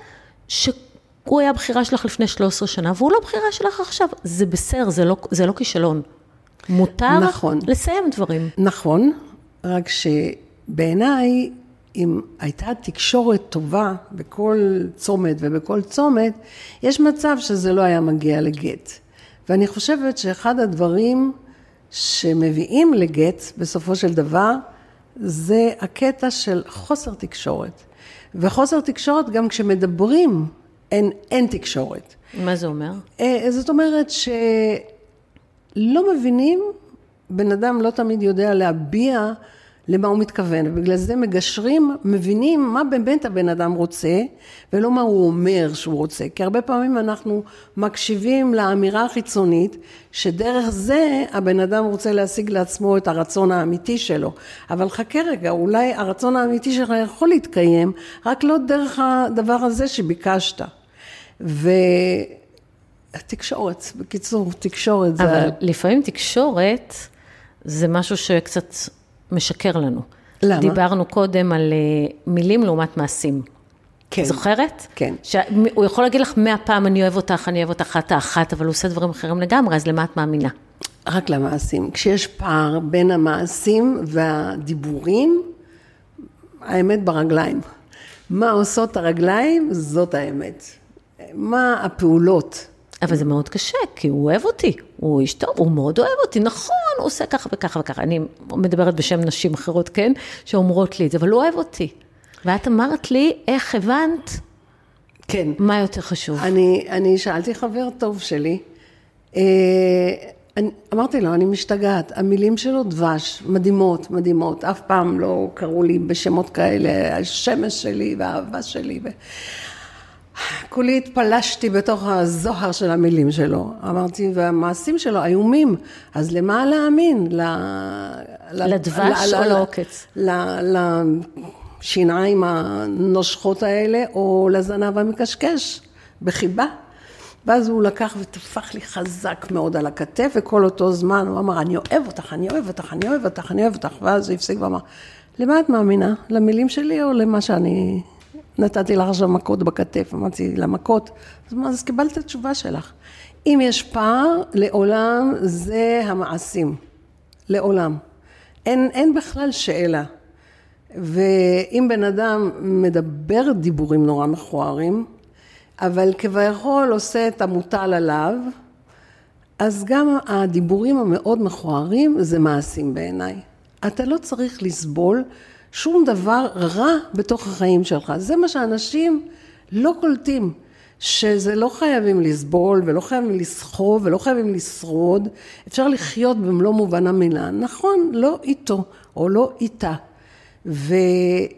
הוא היה בחירה שלך לפני 13 שנה, והוא לא בחירה שלך עכשיו. זה בסדר, זה לא כישלון. מותר לסיים דברים. נכון, רק שבעיניי, אם הייתה תקשורת טובה בכל צומת ובכל צומת, יש מצב שזה לא היה מגיע לגט. ואני חושבת שאחד הדברים שמביאים לגט בסופו של דבר, זה הקטע של חוסר תקשורת. וחוסר תקשורת גם כשמדברים, אין תקשורת. מה זה אומר? זאת אומרת שלא מבינים, בן אדם לא תמיד יודע להביע למה הוא מתכוון, ובגלל זה מגשרים, מבינים מה באמת הבן אדם רוצה, ולא מה הוא אומר שהוא רוצה, כי הרבה פעמים אנחנו מקשיבים לאמירה החיצונית, שדרך זה הבן אדם רוצה להשיג לעצמו את הרצון האמיתי שלו, אבל חכה רגע, אולי הרצון האמיתי שלך יכול להתקיים, רק לא דרך הדבר הזה שביקשת, והתקשורת, בקיצור, תקשורת זה... אבל לפעמים תקשורת, זה משהו שקצת... משקר לנו. למה? דיברנו קודם על מילים לעומת מעשים. כן. זוכרת? כן. הוא יכול להגיד לך 100 פעם, אני אוהב אותך, אני אוהב אותך אחת, אבל הוא עושה דברים אחרים לגמרי, אז למה את מאמינה? רק למעשים. כשיש פער בין המעשים והדיבורים, האמת ברגליים. מה עושות הרגליים? זאת האמת. מה הפעולות? אבל זה מאוד קשה, כי הוא אוהב אותי, הוא איש טוב, הוא מאוד אוהב אותי, נכון, הוא עושה ככה וככה וככה, אני מדברת בשם נשים אחרות, כן, שאומרות לי את זה, אבל הוא אוהב אותי, ואת אמרת לי, איך הבנת? כן. מה יותר חשוב? אני שאלתי חבר טוב שלי, אמרתי לו, אני משתגעת, המילים שלו דבש, מדהימות, מדהימות, אף פעם לא קראו לי בשמות כאלה, השמש שלי והאהבה שלי ו... כולי התפלשתי בתוך הזוהר של המילים שלו, אמרתי, והמעשים שלו איומים, אז למה להאמין? לדבש או לעוקץ? לשיניים הנושכות האלה, או לזנב המקשקש, בחיבה. ואז הוא לקח ותפח לי חזק מאוד על הכתף, וכל אותו זמן הוא אמר, אני אוהב אותך, אני אוהב אותך, אני אוהב אותך, אני אוהב אותך, ואז הוא הפסיק ואמר, למה את מאמינה? למילים שלי או למה שאני... נתתי לך עכשיו מכות בכתף, אמרתי למכות, אז קיבלת את התשובה שלך. אם יש פער, לעולם זה המעשים, לעולם. אין בכלל שאלה. ואם בן אדם מדבר דיבורים נורא מכוערים, אבל כביכול עושה את המוטל עליו, אז גם הדיבורים המאוד מכוערים זה מעשים בעיניי. אתה לא צריך לסבול, שום דבר רע בתוך החיים שלך. זה מה שאנשים לא קולטים, שזה לא חייבים לסבול, ולא חייבים לסחוב, ולא חייבים לשרוד. אפשר לחיות במלוא מובן המילה. נכון, לא איתו, או לא איתה. ותראי,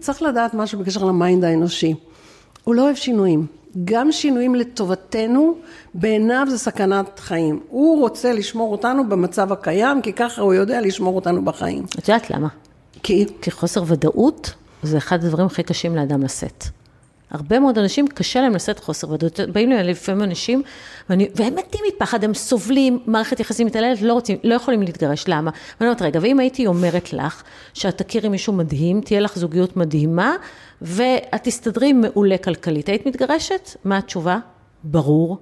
צריך לדעת משהו בקשר למיינד האנושי. הוא לא אוהב שינויים. גם שינויים לטובתנו, בעיניו זה סכנת חיים. הוא רוצה לשמור אותנו במצב הקיים, כי ככה הוא יודע לשמור אותנו בחיים. את יודעת למה? כי חוסר ודאות זה אחד הדברים הכי קשים לאדם לשאת. הרבה מאוד אנשים קשה להם לשאת חוסר ודאות. באים לי לפעמים אנשים, והם מתים מפחד, הם סובלים, מערכת יחסים מתעללת, לא יכולים להתגרש. למה? ואני אומרת, רגע, ואם הייתי אומרת לך שאת תכירי מישהו מדהים, תהיה לך זוגיות מדהימה, ואת תסתדרי מעולה כלכלית, היית מתגרשת? מה התשובה? ברור.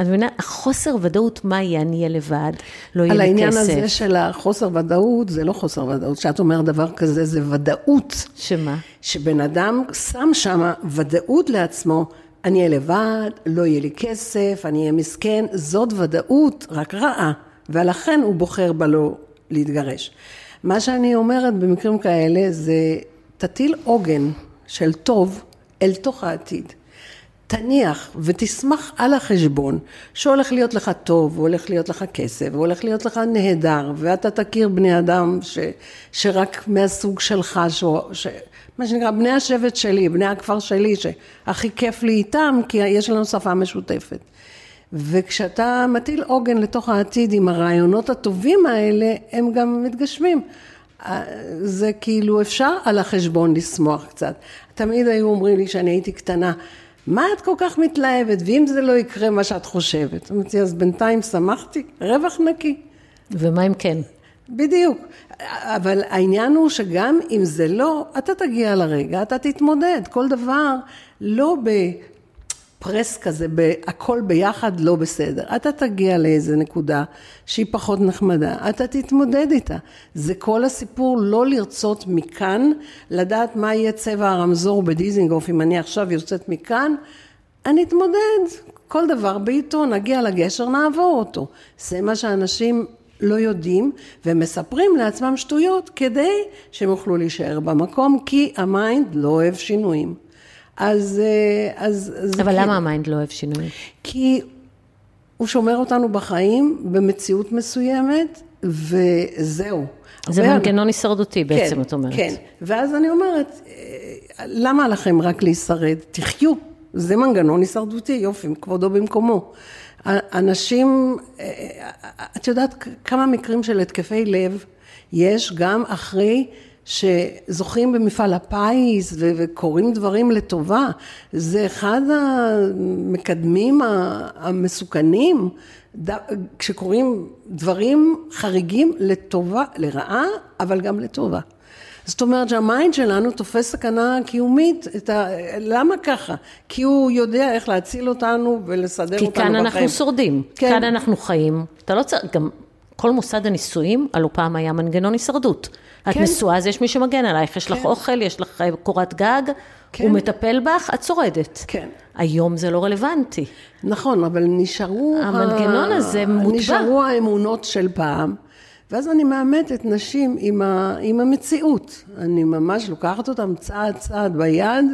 את מבינה, החוסר ודאות, מה יהיה? אני יהיה לבד, לא יהיה לכסף. על העניין הזה של החוסר ודאות, זה לא חוסר ודאות. כשאת אומרת דבר כזה, זה ודאות. שמה? שבן אדם שם שמה ודאות לעצמו, אני יהיה לבד, לא יהיה לי כסף, אני יהיה מסכן, זאת ודאות, רק רעה. ולכן הוא בוחר בלא להתגרש. מה שאני אומרת במקרים כאלה, זה תטיל עוגן של טוב אל תוך העתיד. תניח ותשמח על החשבון שהולך להיות לך טוב, הולך להיות לך כסף, הולך להיות לך נהדר, ואתה תכיר בני אדם שרק מהסוג שלך, מה שנקרא בני השבט שלי, בני הכפר שלי, שהכי כיף לי איתם, כי יש לנו שפה משותפת. וכשאתה מטיל עוגן לתוך העתיד עם הרעיונות הטובים האלה, הם גם מתגשמים. זה כאילו אפשר על החשבון לשמוח קצת. תמיד היו אומרים לי שאני הייתי קטנה, מה את כל כך מתלהבת, ואם זה לא יקרה מה שאת חושבת? אז בינתיים שמחתי, רווח נקי. ומה אם כן? בדיוק. אבל העניין הוא שגם אם זה לא, אתה תגיע לרגע, אתה תתמודד. כל דבר לא ב... פרס כזה, הכל ביחד לא בסדר. אתה תגיע לאיזה נקודה שהיא פחות נחמדה, אתה תתמודד איתה. זה כל הסיפור, לא לרצות מכאן, לדעת מה יהיה צבע הרמזור בדיזינגוף, אם אני עכשיו יוצאת מכאן, אני אתמודד. כל דבר בעיתו, נגיע לגשר, נעבור אותו. זה מה שאנשים לא יודעים, ומספרים לעצמם שטויות, כדי שהם יוכלו להישאר במקום, כי המיינד לא אוהב שינויים. אבל למה המיינד לא אוהב שינויים? כי הוא שומר אותנו בחיים, במציאות מסוימת, וזהו. זה מנגנון הישרדותי בעצם, את אומרת. כן, ואז אני אומרת, למה לכם רק להישרד? תחיו. זה מנגנון הישרדותי, יופי, כבודו במקומו. אנשים, את יודעת כמה מקרים של התקפי לב יש גם אחרי שזוכים במפעל הפיס וקוראים דברים לטובה. זה אחד המקדמים המסוכנים, כשקוראים דברים חריגים לטובה, לרעה, אבל גם לטובה. זאת אומרת שהמיינד שלנו תופס סכנה קיומית, למה ככה? כי הוא יודע איך להציל אותנו ולסדר אותנו בחיים. כי כאן אנחנו שורדים, כאן אנחנו חיים. גם כל מוסד הנישואים, עלו פעם היה מנגנון הישרדות. את נשואה, אז יש מי שמגן עלייך, יש לך אוכל, יש לך קורת גג, הוא מטפל בך, את שורדת. היום זה לא רלוונטי. נכון, אבל נשארו האמונות של פעם. ואז אני מאמתת נשים עם המציאות. אני ממש לוקחת אותם צעד צעד ביד,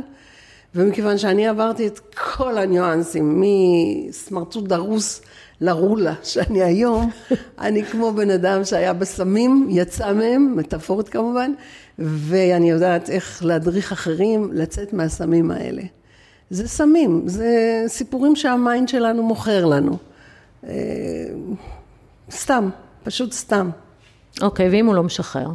ומכיוון שאני עברתי את כל הניואנסים, מסמרצות דרוס לרולה שאני היום, אני כמו בן אדם שהיה בסמים, יצא מהם, מטאפורית כמובן, ואני יודעת איך להדריך אחרים לצאת מהסמים האלה. זה סמים, זה סיפורים שהמיינד שלנו מוכר לנו. סתם, פשוט סתם. אוקיי, ואם הוא לא משחרר?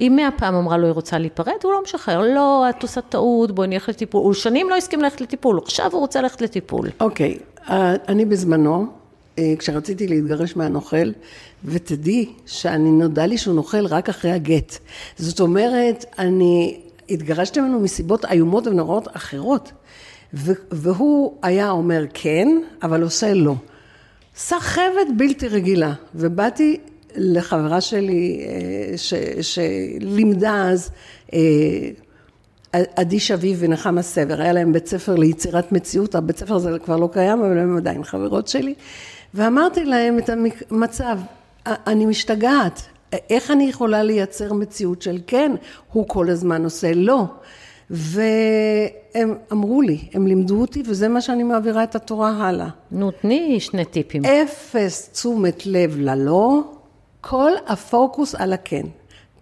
אם 100 פעם אמרה לו היא רוצה להיפרד, הוא לא משחרר. לא, את עושה טעות, בואי נלך לטיפול. הוא שנים לא הסכים ללכת לטיפול, עכשיו הוא רוצה ללכת לטיפול. אוקיי, אני בזמנו, כשרציתי להתגרש מהנוכל, ותדעי שאני נודע לי שהוא נוכל רק אחרי הגט. זאת אומרת, אני התגרשתי ממנו מסיבות איומות ונוראות אחרות, והוא היה אומר כן, אבל עושה לא. סחבת בלתי רגילה, ובאתי לחברה שלי שלימדה אז עדי שביב ונחמה סבר, היה להם בית ספר ליצירת מציאות, הבית ספר הזה כבר לא קיים, אבל הם עדיין חברות שלי, ואמרתי להם את המצב, אני משתגעת, איך אני יכולה לייצר מציאות של כן, הוא כל הזמן עושה לא, והם אמרו לי, הם לימדו אותי, וזה מה שאני מעבירה את התורה הלאה. נו, תני 2 טיפים. 0 תשומת לב ללא, כל הפוקוס על הכן.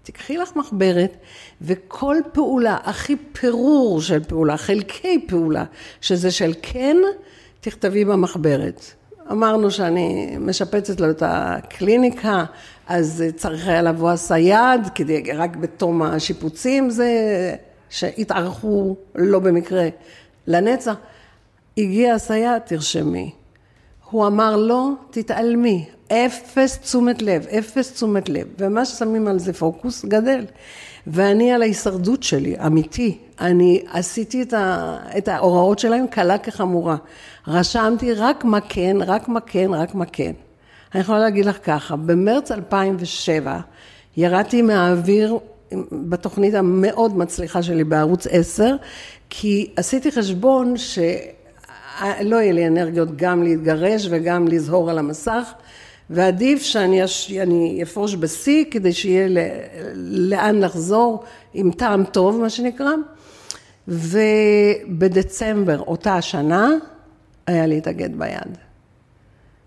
תקחי לך מחברת, וכל פעולה, הכי פירור של פעולה, חלקי פעולה, שזה של כן, תכתבי במחברת. אמרנו שאני משפצת לו את הקליניקה, אז צריך היה לבוא הסייד, כדי רק בתום השיפוצים זה... שהתארחו לא במקרה לנצח, הגיע הסייע, תרשמי. הוא אמר לו, תתעלמי, 0 תשומת לב, ומה ששמים על זה פוקוס גדל. ואני על ההישרדות שלי, אמיתי, אני עשיתי את ההוראות שלהם קלה כחמורה. רשמתי רק מה כן, רק מה כן, רק מה כן. אני יכולה להגיד לך ככה, במרץ 2007 ירדתי מהאוויר, בתוכנית המאוד מצליחה שלי בערוץ 10, כי עשיתי חשבון שלא יהיה לי אנרגיות גם להתגרש וגם לזהור על המסך, ועדיף שאני אפרוש בסי כדי שיהיה לאן לחזור עם טעם טוב, מה שנקרא. ובדצמבר אותה השנה היה לי את הגט ביד.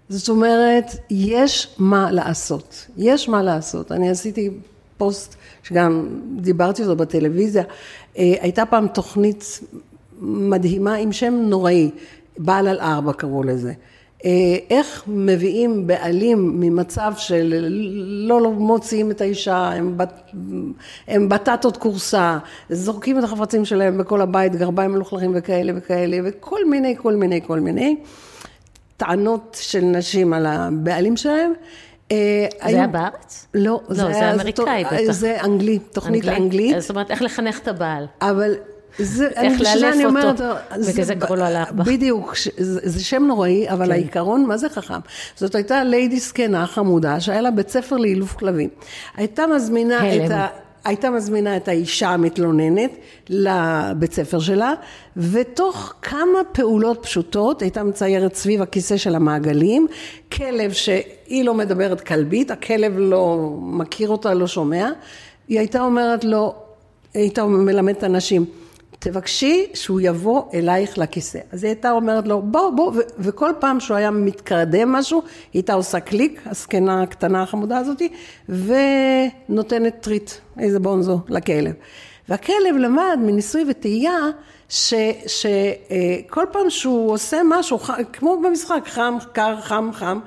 זאת אומרת, יש מה לעשות. יש מה לעשות. אני עשיתי פוסט שגם דיברתי אותו בטלוויזיה, הייתה פעם תוכנית מדהימה עם שם נוראי, בעל על 4 קראו לזה. איך מביאים בעלים ממצב של לא מוציאים את האישה, הם בטטות קורסה, זורקים את החפצים שלהם בכל הבית, גרביים מלוכלכים וכאלה וכאלה, וכל מיני, כל מיני, כל מיני טענות של נשים על הבעלים שלהם. זה היה בארץ? לא, זה אמריקאי בטח. זה אנגלי, תוכנית אנגלית. זאת אומרת, איך לחנך את הבעל. אבל איך לאלף אותו, וכזה קורא לו הלך בך. בדיוק, זה שם נוראי, אבל העיקרון, מה זה חכם? זאת הייתה ליידי סקנה חמודה, שהיה לה בית ספר לאילוף כלבים. הייתה מזמינה את האישה המתלוננת לבית ספר שלה, ותוך כמה פעולות פשוטות, הייתה מציירת סביב הכיסא של המעגלים, כלב שהיא לא מדברת כלבית, הכלב לא מכיר אותה, לא שומע, היא הייתה אומרת לו, הייתה מלמדת אנשים, תבקשי שהוא יבוא אלייך לכיסא. אז היא הייתה אומרת לו, בוא, בוא, וכל פעם שהוא היה מתקרדם משהו, היא הייתה עושה קליק, הסקנה הקטנה החמודה הזאת, ונותנת טריט, איזה בונזו, לכלב. והכלב למד מניסוי וטעייה, שכל פעם שהוא עושה משהו, כמו במשחק, חם, קר, חם, חם,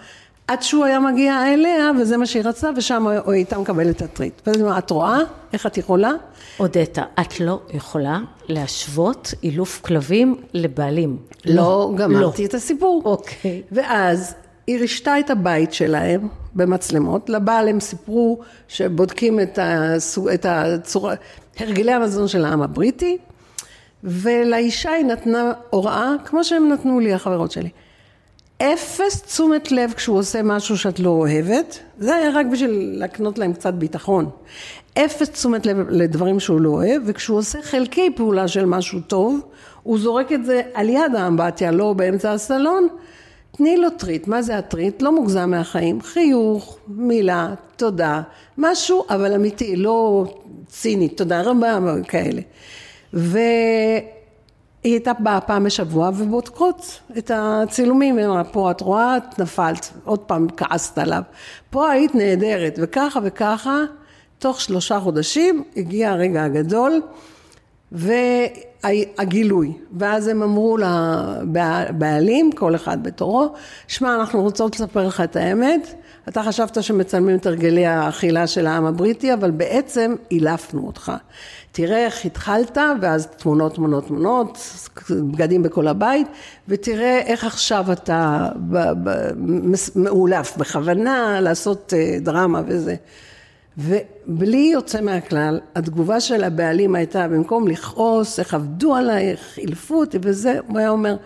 עד שהוא היה מגיע אליה, וזה מה שהיא רצה, ושם היא הייתה מקבלת את הטריט. ואז את רואה, איך את יכולה? אודטה, את לא יכולה להשוות אילוף כלבים לבעלים. לא, גמרתי את הסיפור. אוקיי. ואז היא רשתה את הבית שלהם, במצלמות, לבעל הם סיפרו, שבודקים את הצורה, הרגלי המזון של העם הבריטי, ולאישה היא נתנה הוראה, כמו שהם נתנו לי, החברות שלי. אפס תשומת לב כשהוא עושה משהו שאת לא אוהבת, זה היה רק בשביל להקנות להם קצת ביטחון. אפס תשומת לב לדברים שהוא לא אוהב, וכשהוא עושה חלקי פעולה של משהו טוב, הוא זורק את זה על יד האמבטיה, לא באמצע הסלון, תני לו טריט, מה זה הטריט? לא מוגזם מהחיים, חיוך, מילה, תודה, משהו, אבל אמיתי, לא ציני, תודה רבה, כאלה. היא הייתה באה פעם בשבוע ובודקות את הצילומים, פה את רואה, את נפלת, עוד פעם כעסת עליו, פה היית נהדרת, וככה וככה, תוך 3 חודשים הגיע הרגע הגדול, והגילוי, ואז הם אמרו לבעלים, כל אחד בתורו, שמע, אנחנו רוצות לספר לך את האמת, אתה חשבת שמצלמים את הרגלי האכילה של העם הבריטי, אבל בעצם אילפנו אותך. תראה איך התחלת, ואז תמונות, תמונות, תמונות, בגדים בכל הבית, ותראה איך עכשיו אתה מאולף בכוונה לעשות דרמה וזה. ובלי יוצא מהכלל, התגובה של הבעלים הייתה, במקום לכעוס, איך עבדו עלייך, אילפו אותי וזה, הוא היה אומר,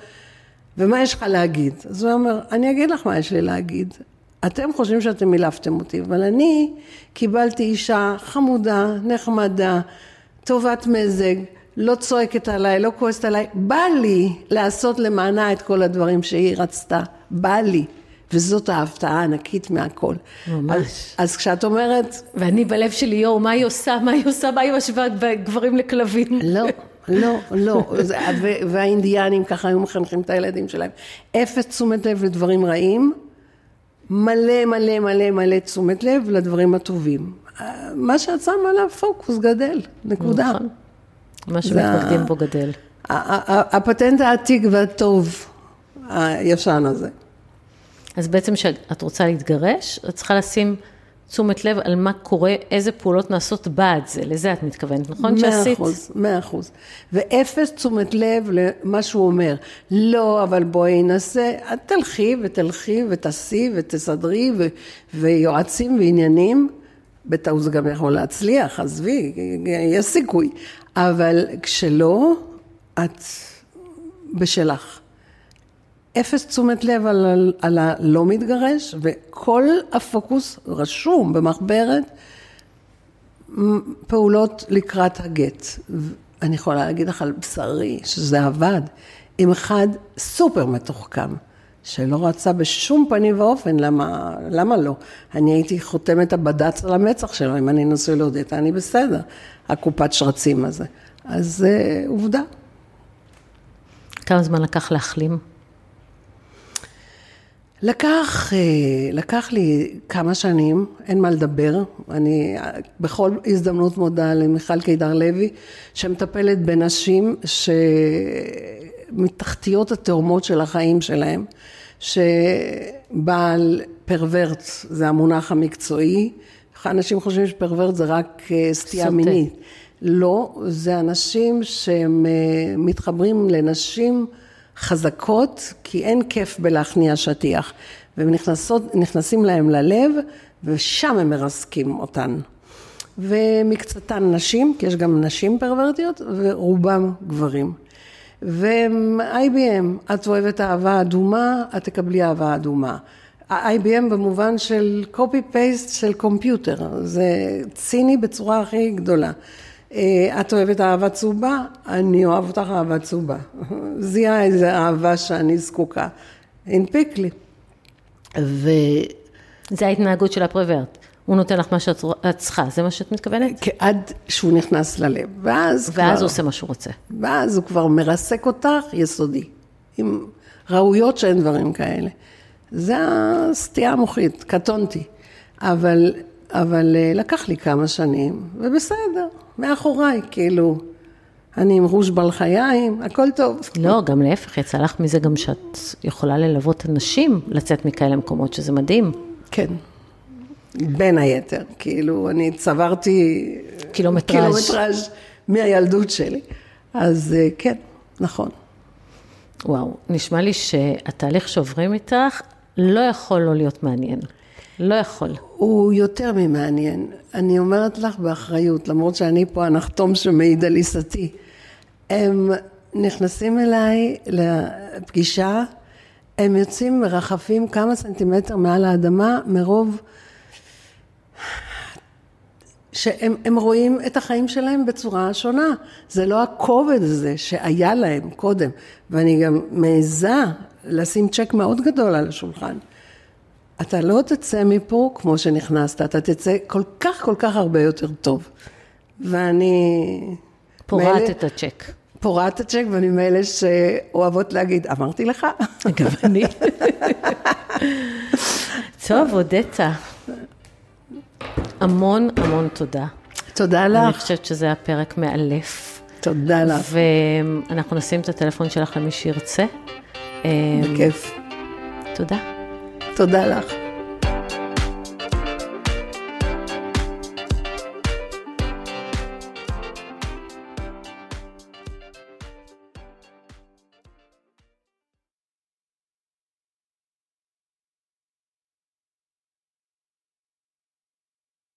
ומה יש לך להגיד? אז הוא היה אומר, אני אגיד לך מה יש לי להגיד. אתם חושבים שאתם אילפתם אותי, אבל אני קיבלתי אישה חמודה, נחמדה, טובת מזג, לא צועקת עליי, לא כועסת עליי, בא לי לעשות למענה את כל הדברים שהיא רצתה, בא לי. וזאת ההפתעה הענקית מהכל. ממש. אז כשאת אומרת... ואני בלב שלי, יור, מה היא עושה? מה היא עושה? מה היא משווה גברים לכלבים? לא, לא, לא. והאינדיאנים ככה היו מחנכים את הילדים שלהם. אפס תשומת לב לדברים רעים, מלא מלא מלא מלא תשומת לב לדברים הטובים. מה שאת שם עליו פוקוס גדל, נקודה. מה שמתמקדים בו גדל. הפטנט העתיק והטוב הישן הזה. אז בעצם שאת רוצה להתגרש, את צריכה לשים תשומת לב על מה קורה, איזה פעולות נעשות בעד זה, לזה את מתכוונת, נכון? 100%, 100%. ואפס תשומת לב למה שהוא אומר, לא, אבל בואי נעשה, את תלכי ותלכי ותעשי ותסדרי ויועצים ועניינים, בטעות זה גם יכול להצליח, עזבי, יש סיכוי, אבל כשלא, את בשלך. אפס תשומת לב על הלא מתגרש, וכל הפוקוס רשום במחברת, פעולות לקראת הגט. אני יכולה להגיד לך על בשרי, שזה עבד, עם אחד סופר מתוחכם, שלא רצה בשום פנים ואופן, למה לא? אני הייתי חותמת הבד"ץ על המצח שלו, אם אני נשוי להודית, אני בסדר, הקופת שרצים הזה. אז עובדה. כמה זמן לקח להחלים? לקח לי כמה שנים, אין מה לדבר, אני בכל הזדמנות מודה למיכל קידר לוי, שמטפלת בנשים שמתחתיות התאומות של החיים שלהם, שבעל פרוורט זה המונח המקצועי, אנשים חושבים שפרוורט זה רק סטייה מינית, לא, זה אנשים שהם מתחברים לנשים חזקות, כי אין כיף בלהכניע שטיח, והם נכנסים להם ללב, ושם הם מרסקים אותן. ומקצתן נשים, כי יש גם נשים פרוורטיות, ורובם גברים. ו-IBM, את אוהבת אהבה אדומה, את תקבלי אהבה אדומה. IBM במובן של copy-paste של קומפיוטר, זה ציני בצורה הכי גדולה. את אוהבת אהבה צהובה, אני אוהב אותך אהבה צהובה. זיהה איזו אהבה שאני זקוקה. הנפיק לי. זה ההתנהגות של הפרוורט. הוא נותן לך מה שאת צריכה, זה מה שאת מתכוונת? עד שהוא נכנס ללב. ואז הוא עושה מה שהוא רוצה. ואז הוא כבר מרסק אותך יסודי. עם ראויות שאין דברים כאלה. זה הסטייה המוחית, קטונתי. אבל לקח לי כמה שנים, ובסדר, מאחוריי, כאילו, אני עם רוש בלחיים, הכל טוב. לא, גם להפך, יצא לך מזה גם שאת יכולה ללוות אנשים, לצאת מכאלה מקומות שזה מדהים. כן, בין היתר, כאילו, אני צברתי קילומטראז' מהילדות שלי, אז כן, נכון. וואו, נשמע לי שהתהליך שעוברים איתך לא יכול לא להיות מעניין. לא יכול. הוא יותר ממעניין. אני אומרת לך באחריות, למרות שאני פה הנחתום שמעיד על עיסתי. הם נכנסים אליי לפגישה, הם יוצאים מרחפים כמה סנטימטר מעל האדמה, מרוב שהם רואים את החיים שלהם בצורה שונה. זה לא הכובד הזה שהיה להם קודם. ואני גם מעיזה לשים צ'ק מאוד גדול על השולחן. אתה לא תצא מפה כמו שנכנסת, אתה תצא כל כך כל כך הרבה יותר טוב. ואני פורעת את הצ'ק. פורעת את הצ'ק ואני מאלה שאוהבות להגיד, אמרתי לך? גם אני. טוב, אודטה. המון המון תודה. תודה לך. אני חושבת שזה היה פרק מאלף. תודה לך. ואנחנו נשים את הטלפון שלך למי שירצה. בכיף. תודה. תודה לך.